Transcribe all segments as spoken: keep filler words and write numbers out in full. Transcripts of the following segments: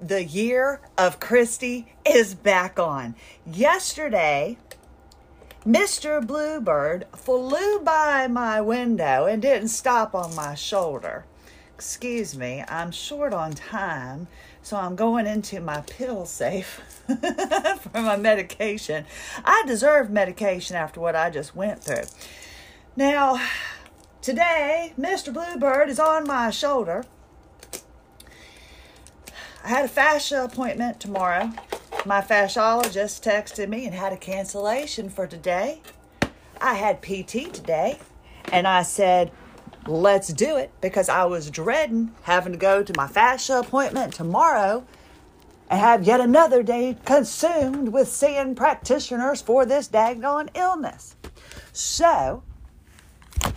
The year of Christie is back on. Yesterday, Mister Bluebird flew by my window and didn't stop on my shoulder. Excuse me, I'm short on time, so I'm going into my pill safe for my medication. I deserve medication after what I just went through. Now, today, Mister Bluebird is on my shoulder. I had a fascia appointment tomorrow. My fasciologist texted me and had a cancellation for today. I had P T today, and I said, let's do it, because I was dreading having to go to my fascia appointment tomorrow and have yet another day consumed with seeing practitioners for this daggone illness. So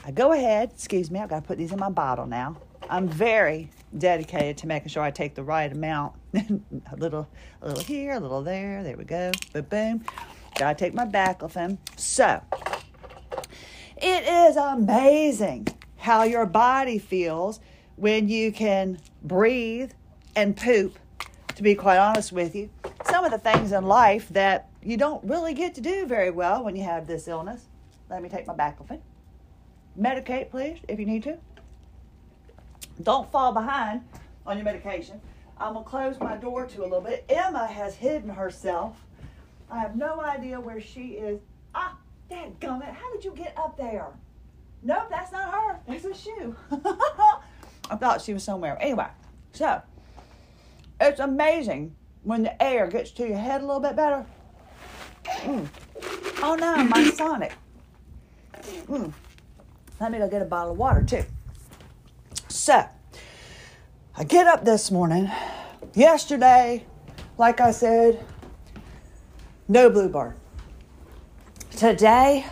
I go ahead, excuse me, I've got to put these in my bottle now. I'm very dedicated to making sure I take the right amount. a little a little here, a little there. There we go. Boom, boom. Gotta take my baclofen. So, it is amazing how your body feels when you can breathe and poop, to be quite honest with you. Some of the things in life that you don't really get to do very well when you have this illness. Let me take my baclofen. Medicate, please, if you need to. Don't fall behind on your medication. I'm going to close my door to a little bit. Emma has hidden herself. I have no idea where she is. Ah, dadgummit, how did you get up there? Nope, that's not her. It's a shoe. I thought she was somewhere. Anyway, so it's amazing when the air gets to your head a little bit better. Mm. Oh, no, my Sonic. Mm. Let me go get a bottle of water, too. So, I get up this morning. Yesterday, like I said, no Bluebird. Today,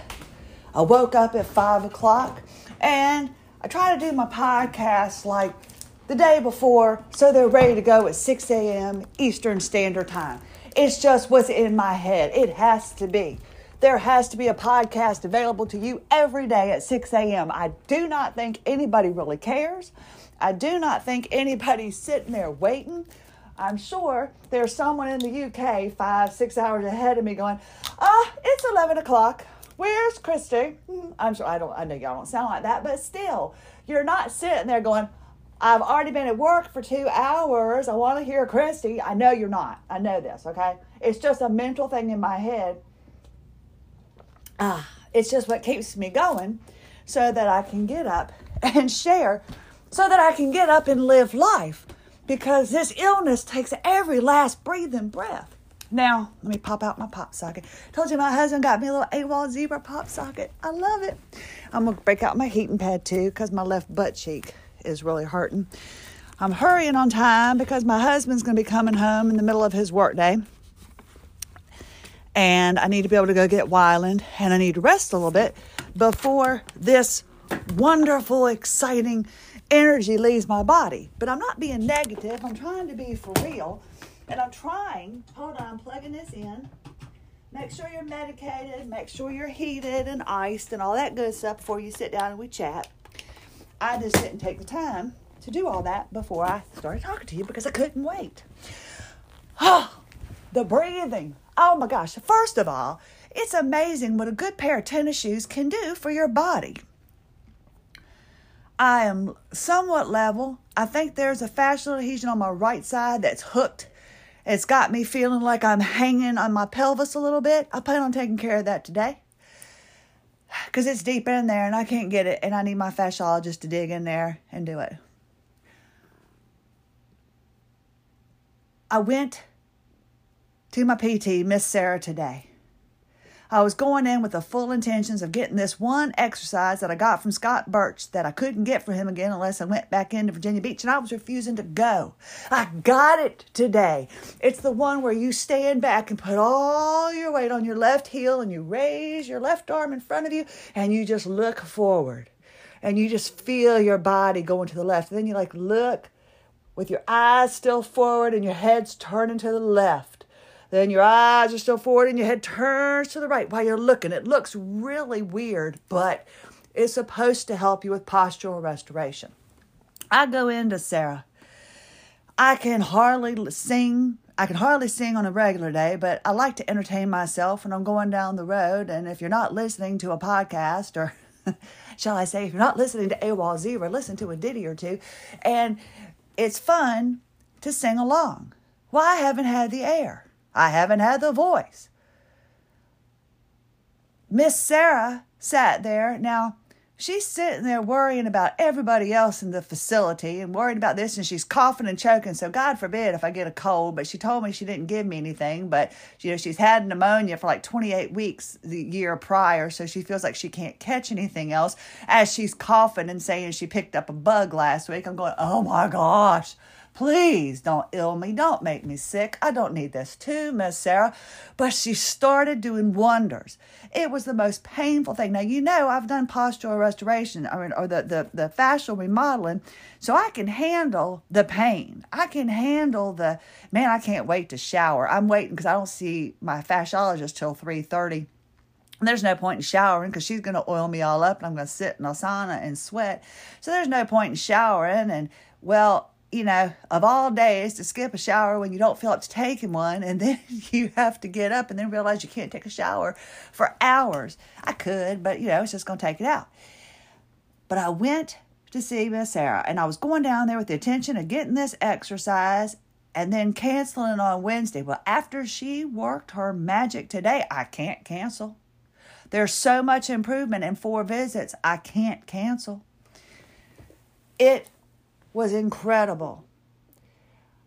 I woke up at five o'clock, and I try to do my podcast like the day before, so they're ready to go at six a.m. Eastern Standard Time. It's just what's in my head. It has to be. There has to be a podcast available to you every day at six a.m. I do not think anybody really cares. I do not think anybody's sitting there waiting. I'm sure there's someone in the U K five, six hours ahead of me going, ah, it's eleven o'clock. Where's Christie? I'm sure I don't, I know y'all don't sound like that, but still, you're not sitting there going, I've already been at work for two hours. I want to hear Christie. I know you're not. I know this, okay? It's just a mental thing in my head. Ah, it's just what keeps me going so that I can get up and share, so that I can get up and live life, because this illness takes every last breathing breath. Now, let me pop out my pop socket. Told you my husband got me a little AWOL Zebra pop socket. I love it. I'm going to break out my heating pad too, because my left butt cheek is really hurting. I'm hurrying on time because my husband's going to be coming home in the middle of his workday. And I need to be able to go get Wyland, and I need to rest a little bit before this wonderful, exciting energy leaves my body. But I'm not being negative. I'm trying to be for real, and I'm trying. Hold on, I'm plugging this in. Make sure you're medicated. Make sure you're heated and iced and all that good stuff before you sit down and we chat. I just didn't take the time to do all that before I started talking to you because I couldn't wait. Oh, the breathing. Oh my gosh, first of all, it's amazing what a good pair of tennis shoes can do for your body. I am somewhat level. I think there's a fascial adhesion on my right side that's hooked. It's got me feeling like I'm hanging on my pelvis a little bit. I plan on taking care of that today because it's deep in there and I can't get it, and I need my fasciologist to dig in there and do it. I went to my P T, Miss Sarah, today. I was going in with the full intentions of getting this one exercise that I got from Scott Birch that I couldn't get for him again unless I went back into Virginia Beach, and I was refusing to go. I got it today. It's the one where you stand back and put all your weight on your left heel, and you raise your left arm in front of you, and you just look forward, and you just feel your body going to the left. And then you like look with your eyes still forward and your head's turning to the left. Then your eyes are still forward and your head turns to the right while you're looking. It looks really weird, but it's supposed to help you with postural restoration. I go into Sarah. I can hardly sing. I can hardly sing on a regular day, but I like to entertain myself when I'm going down the road. And if you're not listening to a podcast, or shall I say, if you're not listening to AWOL Zebra, listen to a ditty or two. And it's fun to sing along. Well, I haven't had the air. I haven't had the voice. Miss Sarah sat there. Now, she's sitting there worrying about everybody else in the facility and worrying about this, and she's coughing and choking. So God forbid if I get a cold, but she told me she didn't give me anything. But, you know, she's had pneumonia for like twenty-eight weeks the year prior, so she feels like she can't catch anything else. As she's coughing and saying she picked up a bug last week, I'm going, oh my gosh, please don't ill me. Don't make me sick. I don't need this too, Miss Sarah. But she started doing wonders. It was the most painful thing. Now, you know, I've done postural restoration I mean, or the, the, the fascial remodeling, so I can handle the pain. I can handle the, man, I can't wait to shower. I'm waiting because I don't see my fasciologist till three thirty. There's no point in showering because she's going to oil me all up, and I'm going to sit in a sauna and sweat. So there's no point in showering. And, well, you know, of all days to skip a shower when you don't feel up to taking one, and then you have to get up and then realize you can't take a shower for hours. I could, but, you know, it's just going to take it out. But I went to see Miss Sarah, and I was going down there with the intention of getting this exercise and then canceling on Wednesday. Well, after she worked her magic today, I can't cancel. There's so much improvement in four visits, I can't cancel. It was incredible.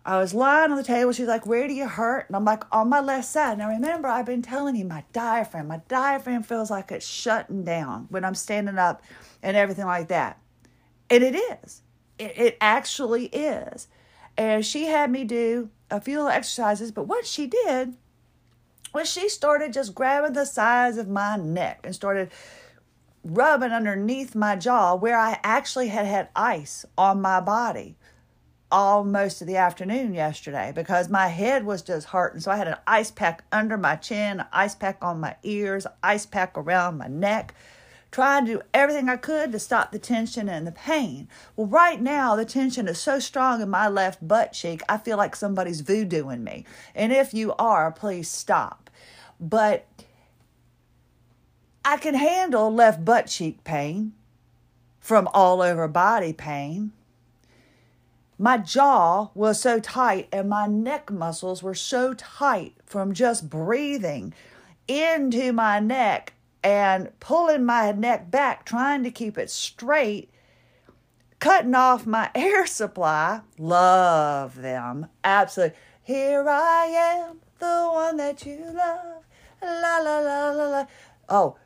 I was lying on the table. She's like, where do you hurt? And I'm like, on my left side. Now, remember, I've been telling you my diaphragm. My diaphragm feels like it's shutting down when I'm standing up and everything like that. And it is. It, it actually is. And she had me do a few exercises. But what she did was she started just grabbing the sides of my neck and started rubbing underneath my jaw where I actually had had ice on my body all most of the afternoon yesterday because my head was just hurting. So I had an ice pack under my chin, an ice pack on my ears, an ice pack around my neck, trying to do everything I could to stop the tension and the pain. Well, right now, the tension is so strong in my left butt cheek, I feel like somebody's voodooing me. And if you are, please stop. But I can handle left butt cheek pain from all over body pain. My jaw was so tight and my neck muscles were so tight from just breathing into my neck and pulling my neck back, trying to keep it straight, cutting off my air supply. Love them. Absolutely. Here I am, the one that you love. La, la, la, la, la. Oh,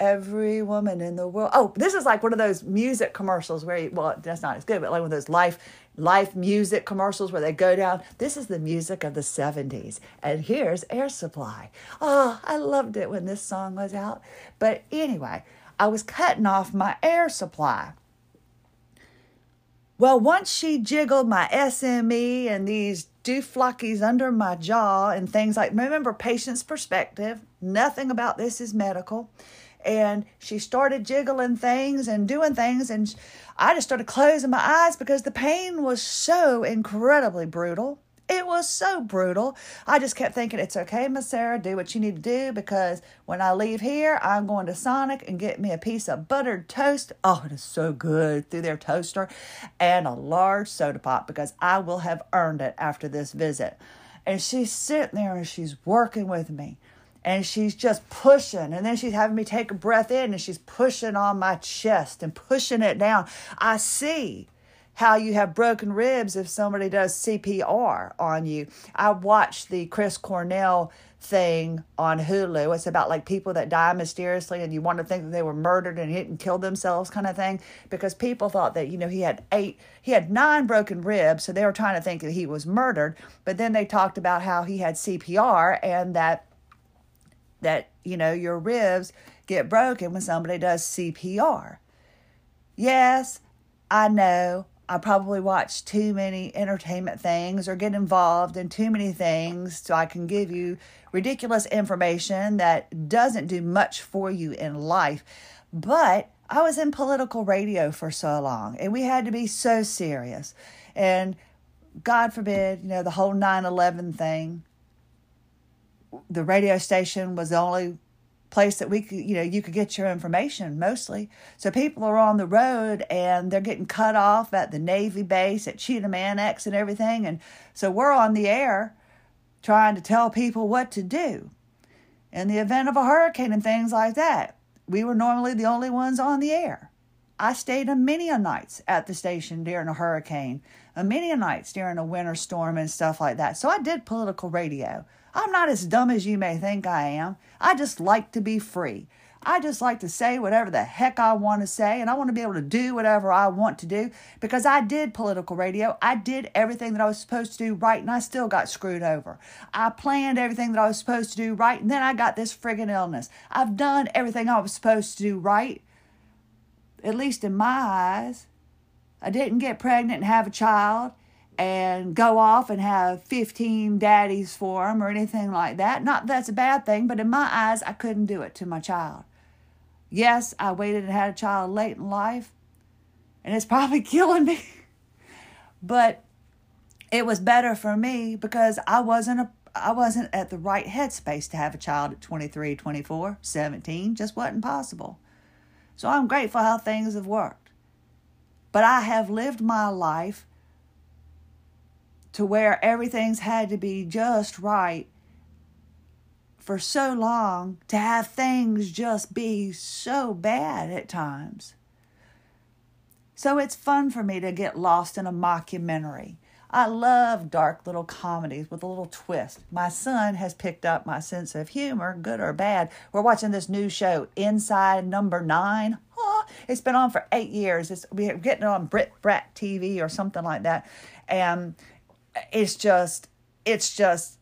every woman in the world. Oh, this is like one of those music commercials where, you, well, that's not as good, but like one of those life life music commercials where they go down. This is the music of the seventies, and here's Air Supply. Oh, I loved it when this song was out. But anyway, I was cutting off my air supply. Well, once she jiggled my S M E and these dooflockies under my jaw and things like, remember, patient's perspective, nothing about this is medical. And she started jiggling things and doing things. And I just started closing my eyes because the pain was so incredibly brutal. It was so brutal. I just kept thinking, it's okay, Miss Sarah, do what you need to do, because when I leave here, I'm going to Sonic and get me a piece of buttered toast. Oh, it is so good through their toaster, and a large soda pop, because I will have earned it after this visit. And she's sitting there and she's working with me. And she's just pushing. And then she's having me take a breath in, and she's pushing on my chest and pushing it down. I see how you have broken ribs if somebody does C P R on you. I watched the Chris Cornell thing on Hulu. It's about like people that die mysteriously and you want to think that they were murdered and didn't kill themselves kind of thing, because people thought that, you know, he had eight, he had nine broken ribs. So they were trying to think that he was murdered. But then they talked about how he had C P R and that, that, you know, your ribs get broken when somebody does C P R. Yes, I know. I probably watch too many entertainment things or get involved in too many things, so I can give you ridiculous information that doesn't do much for you in life. But I was in political radio for so long, and we had to be so serious. And God forbid, you know, the whole nine eleven thing, the radio station was the only place that we could, you know, you could get your information mostly. So people are on the road and they're getting cut off at the Navy base, at Cheatham Annex and everything. And so we're on the air trying to tell people what to do in the event of a hurricane and things like that. We were normally the only ones on the air. I stayed a many a nights at the station during a hurricane, a many a nights during a winter storm and stuff like that. So I did political radio. I'm not as dumb as you may think I am. I just like to be free. I just like to say whatever the heck I want to say, and I want to be able to do whatever I want to do because I did political radio. I did everything that I was supposed to do right, and I still got screwed over. I planned everything that I was supposed to do right, and then I got this friggin' illness. I've done everything I was supposed to do right, at least in my eyes. I didn't get pregnant and have a child and go off and have fifteen daddies for him or anything like that. Not that's a bad thing, but in my eyes, I couldn't do it to my child. Yes, I waited and had a child late in life, and it's probably killing me. But it was better for me because I wasn't a, I wasn't at the right headspace to have a child at twenty-three, twenty-four, seventeen. Just wasn't possible. So I'm grateful how things have worked. But I have lived my life to where everything's had to be just right for so long, to have things just be so bad at times. So it's fun for me to get lost in a mockumentary. I love dark little comedies with a little twist. My son has picked up my sense of humor, good or bad. We're watching this new show, Inside Number nine. Huh? It's been on for eight years. It's, we're getting it on Brit Brat T V or something like that. And it's just, it's just,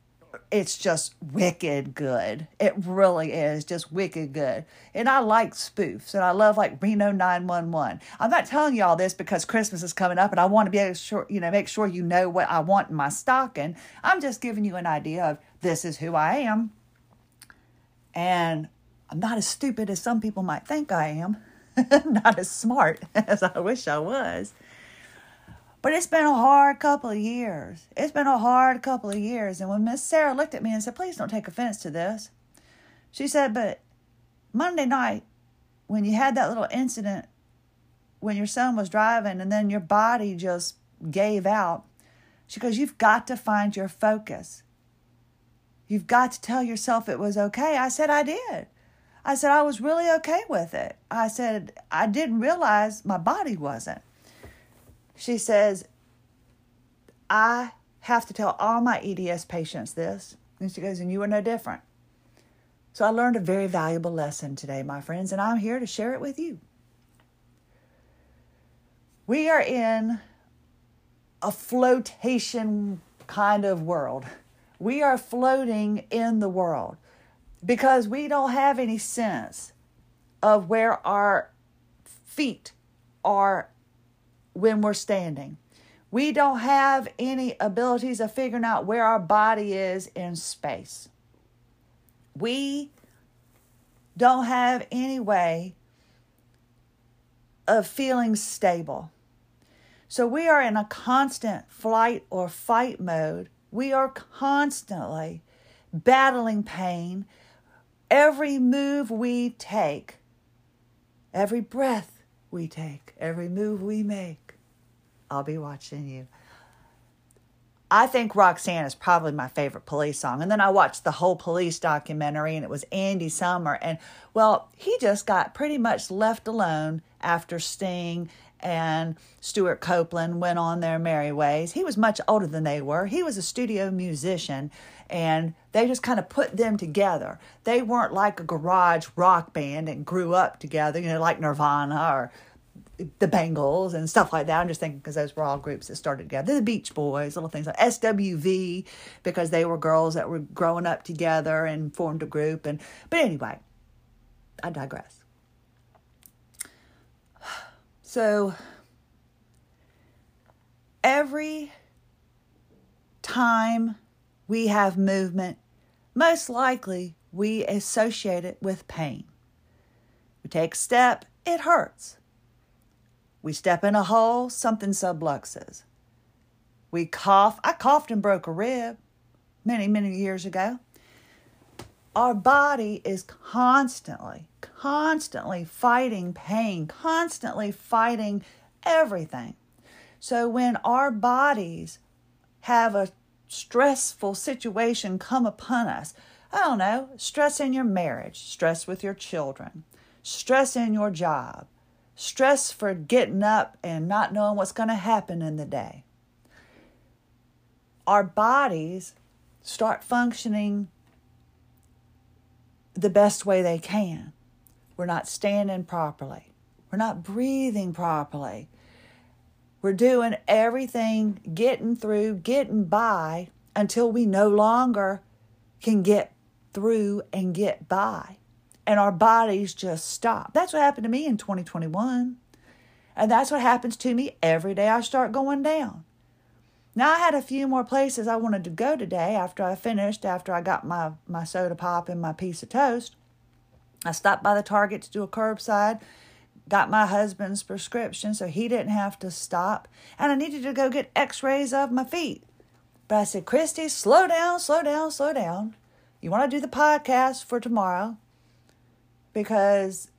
it's just wicked good. It really is just wicked good. And I like spoofs, and I love like Reno nine one one. I'm not telling you all this because Christmas is coming up and I want to be sure, you know, make sure you know what I want in my stocking. I'm just giving you an idea of this is who I am. And I'm not as stupid as some people might think I am. Not as smart as I wish I was. But it's been a hard couple of years. It's been a hard couple of years. And when Miss Sarah looked at me and said, please don't take offense to this. She said, but Monday night, when you had that little incident, when your son was driving and then your body just gave out, she goes, you've got to find your focus. You've got to tell yourself it was okay. I said, I did. I said, I was really okay with it. I said, I didn't realize my body wasn't. She says, I have to tell all my E D S patients this. And she goes, and you are no different. So I learned a very valuable lesson today, my friends, and I'm here to share it with you. We are in a flotation kind of world. We are floating in the world because we don't have any sense of where our feet are when we're standing. We don't have any abilities of figuring out where our body is in space. We don't have any way of feeling stable. So we are in a constant flight or fight mode. We are constantly battling pain. Every move we take, every breath we take, every move we make, I'll be watching you. I think Roxanne is probably my favorite police song. And then I watched the whole police documentary, and it was Andy Summers. And, well, he just got pretty much left alone after Sting and Stuart Copeland went on their merry ways. He was much older than they were. He was a studio musician, and they just kind of put them together. They weren't like a garage rock band and grew up together, you know, like Nirvana or the Bengals and stuff like that. I'm just thinking because those were all groups that started together. The Beach Boys, little things like S W V, because they were girls that were growing up together and formed a group. And But anyway, I digress. So every time we have movement, most likely we associate it with pain. We take a step, it hurts. We step in a hole, something subluxes. We cough. I coughed and broke a rib many, many years ago. Our body is constantly, constantly fighting pain, constantly fighting everything. So when our bodies have a stressful situation come upon us, I don't know, stress in your marriage, stress with your children, stress in your job, stress for getting up and not knowing what's going to happen in the day. Our bodies start functioning the best way they can. We're not standing properly. We're not breathing properly. We're doing everything, getting through, getting by, until we no longer can get through and get by. And our bodies just stop. That's what happened to me in twenty twenty-one. And that's what happens to me every day. I start going down. Now, I had a few more places I wanted to go today after I finished, after I got my, my soda pop and my piece of toast. I stopped by the Target to do a curbside, got my husband's prescription so he didn't have to stop, and I needed to go get x-rays of my feet. But I said, Christie, slow down, slow down, slow down. You want to do the podcast for tomorrow because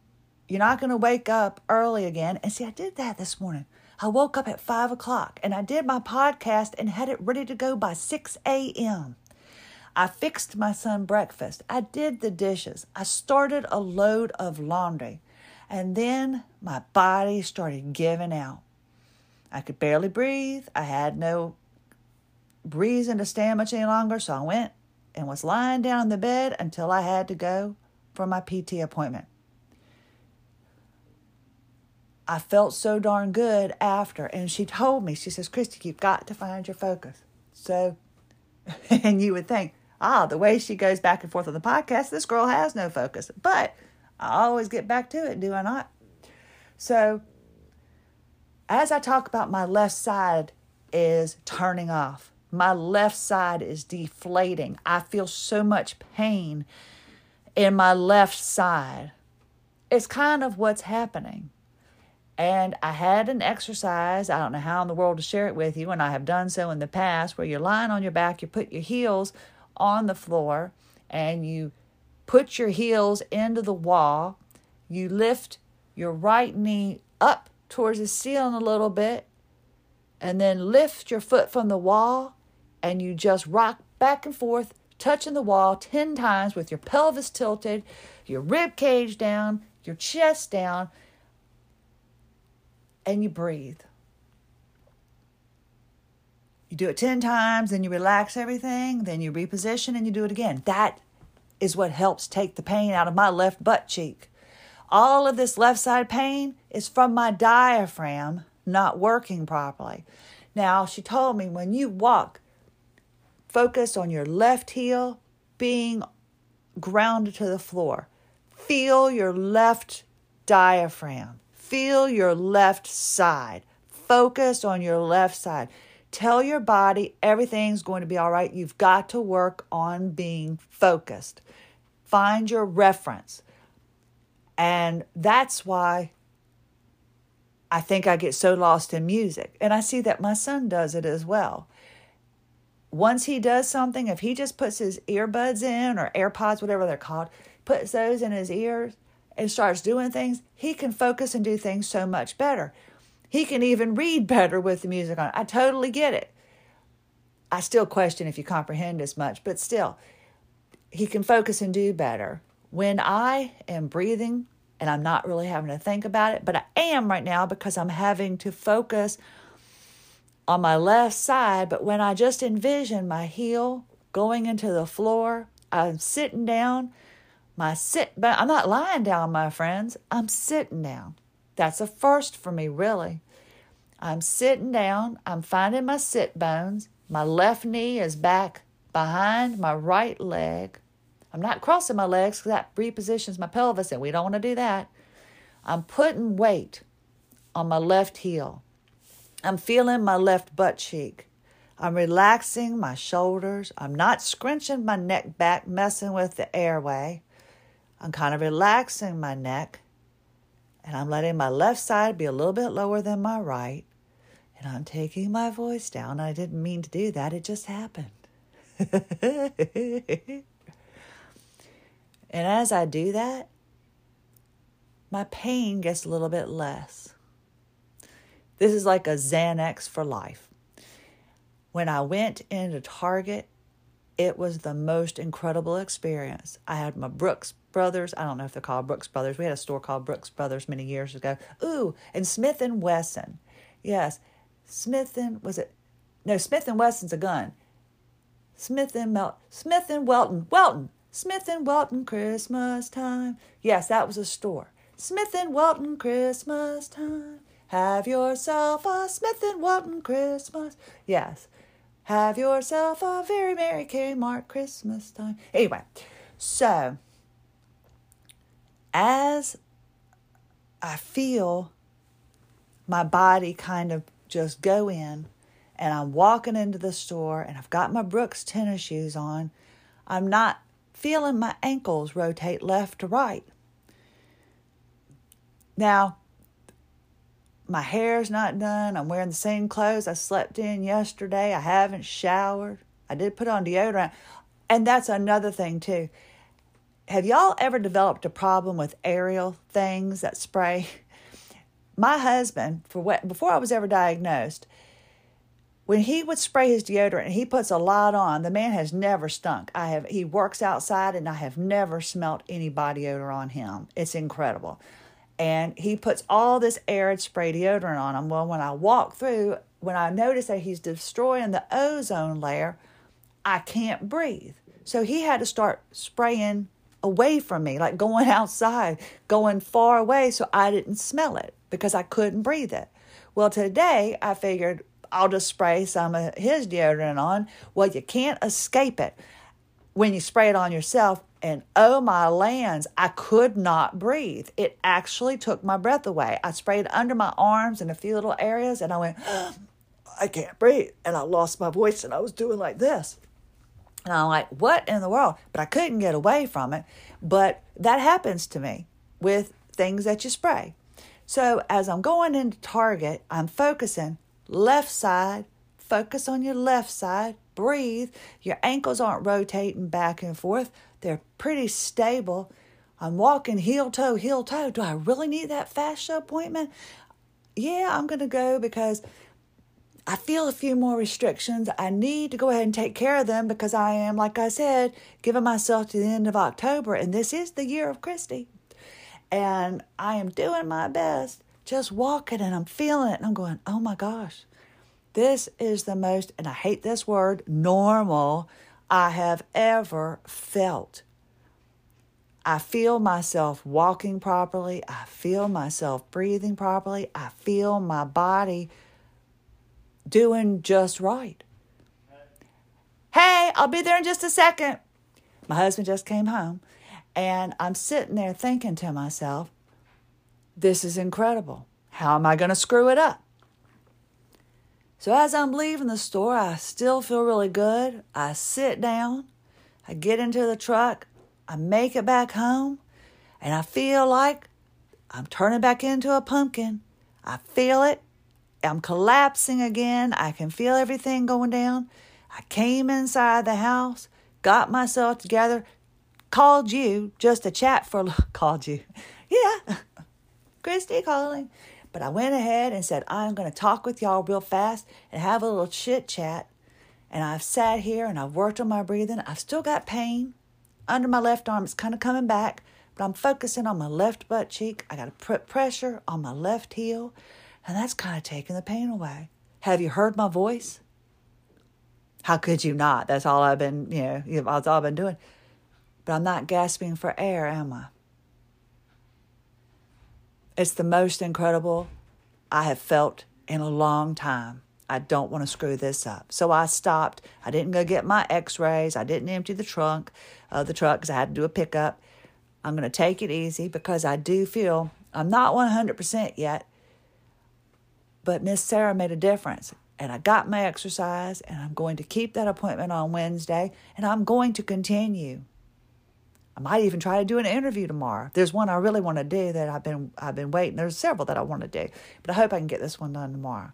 you're not going to wake up early again. And see, I did that this morning. I woke up at five o'clock and I did my podcast and had it ready to go by six a.m. I fixed my son breakfast. I did the dishes. I started a load of laundry. And then my body started giving out. I could barely breathe. I had no reason to stand much any longer. So I went and was lying down in the bed until I had to go for my P T appointment. I felt so darn good after. And she told me, she says, Christie, you've got to find your focus. So, and you would think, ah, the way she goes back and forth on the podcast, this girl has no focus. But I always get back to it, do I not? So, as I talk about my left side is turning off. My left side is deflating. I feel so much pain in my left side. It's kind of what's happening. And I had an exercise, I don't know how in the world to share it with you, and I have done so in the past, where you're lying on your back, you put your heels on the floor, and you put your heels into the wall. You lift your right knee up towards the ceiling a little bit, and then lift your foot from the wall, and you just rock back and forth, touching the wall ten times with your pelvis tilted, your rib cage down, your chest down, and you breathe. You do it ten times, then you relax everything, then you reposition and you do it again. That is what helps take the pain out of my left butt cheek. All of this left side pain is from my diaphragm not working properly. Now, she told me when you walk, focus on your left heel being grounded to the floor. Feel your left diaphragm. Feel your left side. Focus on your left side. Tell your body everything's going to be all right. You've got to work on being focused. Find your reference. And that's why I think I get so lost in music. And I see that my son does it as well. Once he does something, if he just puts his earbuds in or AirPods, whatever they're called, puts those in his ears, and starts doing things, he can focus and do things so much better. He can even read better with the music on. I totally get it. I still question if you comprehend as much, but still, he can focus and do better. When I am breathing, and I'm not really having to think about it, but I am right now because I'm having to focus on my left side, but when I just envision my heel going into the floor, I'm sitting down, My sit, but I'm not lying down, my friends. I'm sitting down. That's a first for me, really. I'm sitting down. I'm finding my sit bones. My left knee is back behind my right leg. I'm not crossing my legs because that repositions my pelvis, and we don't want to do that. I'm putting weight on my left heel. I'm feeling my left butt cheek. I'm relaxing my shoulders. I'm not scrunching my neck back, messing with the airway. I'm kind of relaxing my neck, and I'm letting my left side be a little bit lower than my right. And I'm taking my voice down. I didn't mean to do that. It just happened. And as I do that, my pain gets a little bit less. This is like a Xanax for life. When I went into Target, it was the most incredible experience. I had my Brooks Brothers. I don't know if they're called Brooks Brothers. We had a store called Brooks Brothers many years ago. Ooh, and Smith and Wesson. Yes, Smith and, was it? No, Smith and Wesson's a gun. Smith and Mel, Smith and Welton, Welton, Smith and Welton, Christmas time. Yes, that was a store. Smith and Welton, Christmas time. Have yourself a Smith and Welton Christmas. Yes. Have yourself a very merry Kmart Christmas time. Anyway, so as I feel my body kind of just go in, and I'm walking into the store, and I've got my Brooks tennis shoes on, I'm not feeling my ankles rotate left to right. Now, my hair's not done. I'm wearing the same clothes I slept in yesterday. I haven't showered. I did put on deodorant. And that's another thing, too. Have y'all ever developed a problem with aerial things that spray? My husband, for what, before I was ever diagnosed, when he would spray his deodorant, and he puts a lot on, the man has never stunk. I have. He works outside, and I have never smelt any body odor on him. It's incredible. And he puts all this arid spray deodorant on him. Well, when I walk through, when I notice that he's destroying the ozone layer, I can't breathe. So he had to start spraying away from me, like going outside, going far away, so I didn't smell it because I couldn't breathe it. Well, today I figured I'll just spray some of his deodorant on. Well, you can't escape it when you spray it on yourself. And oh my lands, I could not breathe. It actually took my breath away. I sprayed under my arms in a few little areas, and I went, oh, I can't breathe. And I lost my voice, and I was doing like this. And I'm like, what in the world? But I couldn't get away from it. But that happens to me with things that you spray. So as I'm going into Target, I'm focusing left side, focus on your left side, breathe. Your ankles aren't rotating back and forth. They're pretty stable. I'm walking heel-toe, heel-toe. Do I really need that fascia appointment? Yeah, I'm going to go because I feel a few more restrictions. I need to go ahead and take care of them because I am, like I said, giving myself to the end of October. And this is the year of Christie. And I am doing my best, just walking, and I'm feeling it. And I'm going, oh, my gosh, this is the most, and I hate this word, normal I have ever felt. I feel myself walking properly. I feel myself breathing properly. I feel my body doing just right. Hey, I'll be there in just a second. My husband just came home, and I'm sitting there thinking to myself, this is incredible. How am I going to screw it up? So as I'm leaving the store, I still feel really good. I sit down, I get into the truck, I make it back home, and I feel like I'm turning back into a pumpkin. I feel it. I'm collapsing again. I can feel everything going down. I came inside the house, got myself together, called you just to chat for a little. Called you. Yeah, Christie calling. But I went ahead and said, I'm going to talk with y'all real fast and have a little chit chat. And I've sat here and I've worked on my breathing. I've still got pain under my left arm. It's kind of coming back, but I'm focusing on my left butt cheek. I got to put pressure on my left heel, and that's kind of taking the pain away. Have you heard my voice? How could you not? That's all I've been, you know, that's all I've been doing. But I'm not gasping for air, am I? It's the most incredible I have felt in a long time. I don't want to screw this up. So I stopped. I didn't go get my x-rays. I didn't empty the trunk of the truck because I had to do a pickup. I'm going to take it easy because I do feel I'm not one hundred percent yet. But Miss Sarah made a difference. And I got my exercise, and I'm going to keep that appointment on Wednesday. And I'm going to continue. I might even try to do an interview tomorrow. There's one I really want to do that I've been I've been waiting. There's several that I want to do, but I hope I can get this one done tomorrow.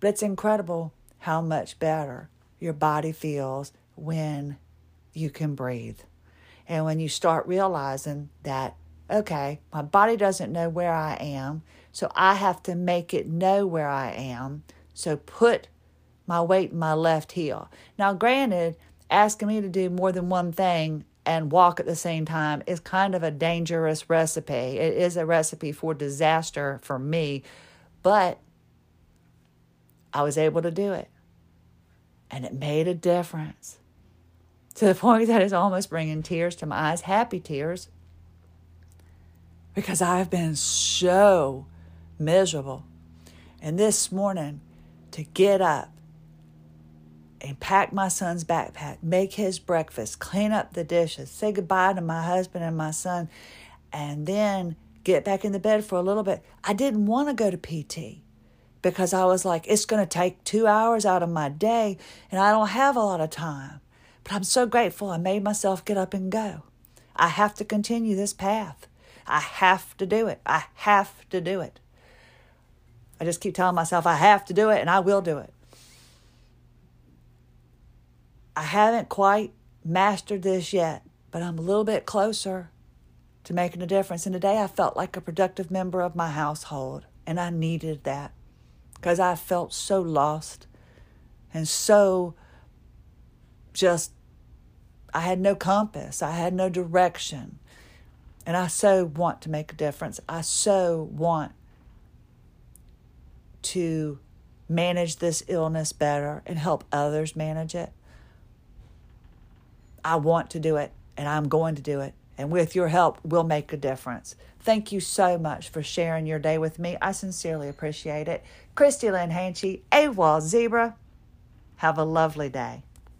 But it's incredible how much better your body feels when you can breathe. And when you start realizing that, okay, my body doesn't know where I am, so I have to make it know where I am. So put my weight in my left heel. Now, granted, asking me to do more than one thing and walk at the same time is kind of a dangerous recipe. It is a recipe for disaster for me, but I was able to do it. And it made a difference, to the point that it's almost bringing tears to my eyes, happy tears, because I've been so miserable. And this morning, to get up and pack my son's backpack, make his breakfast, clean up the dishes, say goodbye to my husband and my son, and then get back in the bed for a little bit. I didn't want to go to P T because I was like, it's going to take two hours out of my day and I don't have a lot of time. But I'm so grateful I made myself get up and go. I have to continue this path. I have to do it. I have to do it. I just keep telling myself I have to do it, and I will do it. I haven't quite mastered this yet, but I'm a little bit closer to making a difference. And today I felt like a productive member of my household, and I needed that because I felt so lost and so just, I had no compass. I had no direction. And I so want to make a difference. I so want to manage this illness better and help others manage it. I want to do it, and I'm going to do it. And with your help, we'll make a difference. Thank you so much for sharing your day with me. I sincerely appreciate it. Christie Lynn Hanchey, AWOL Zebra. Have a lovely day.